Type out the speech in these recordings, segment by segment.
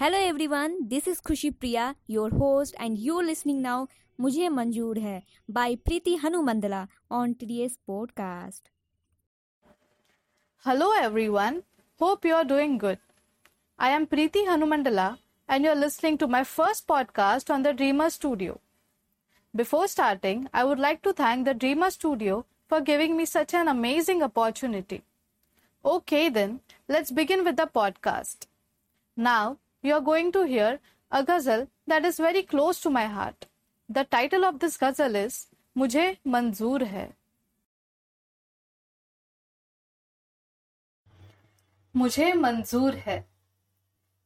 Hello everyone, this is Khushi Priya, your host and you listening now मुझे मंजूर है by Preeti Hanumandla on today's podcast. Hello everyone, hope you are doing good. I am Preeti Hanumandla and you are listening to my first podcast on the dreamer studio. Before starting, I would like to thank the dreamer studio for giving me such an amazing opportunity. Okay then, let's begin with the podcast. Now you are going to hear a ghazal that is very close to my heart. The title of this ghazal is Mujhe Manzoor Hai. मुझे मंजूर है,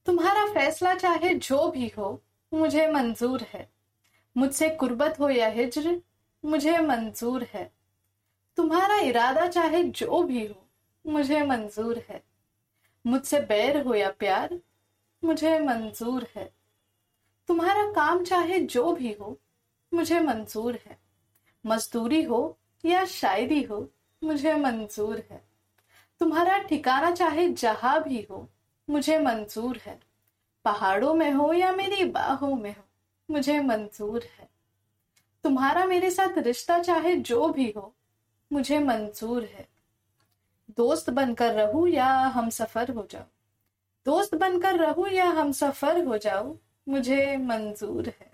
तुम्हारा फैसला चाहे जो भी हो मुझे मंजूर है। मुझसे कुर्बत हो या हिज्र मुझे मंजूर है। तुम्हारा इरादा चाहे जो भी हो मुझे मंजूर है। मुझसे बैर हो या प्यार मुझे मंजूर है। तुम्हारा काम चाहे जो भी हो मुझे मंजूर है। मजदूरी हो या शायरी हो मुझे मंजूर है। तुम्हारा ठिकाना चाहे जहां भी हो मुझे मंजूर है। पहाड़ों में हो या मेरी बाहों में हो मुझे मंजूर है। तुम्हारा मेरे साथ रिश्ता चाहे जो भी हो मुझे मंजूर है। दोस्त बनकर रहूं या हम सफर हो जाओ मुझे मंजूर है।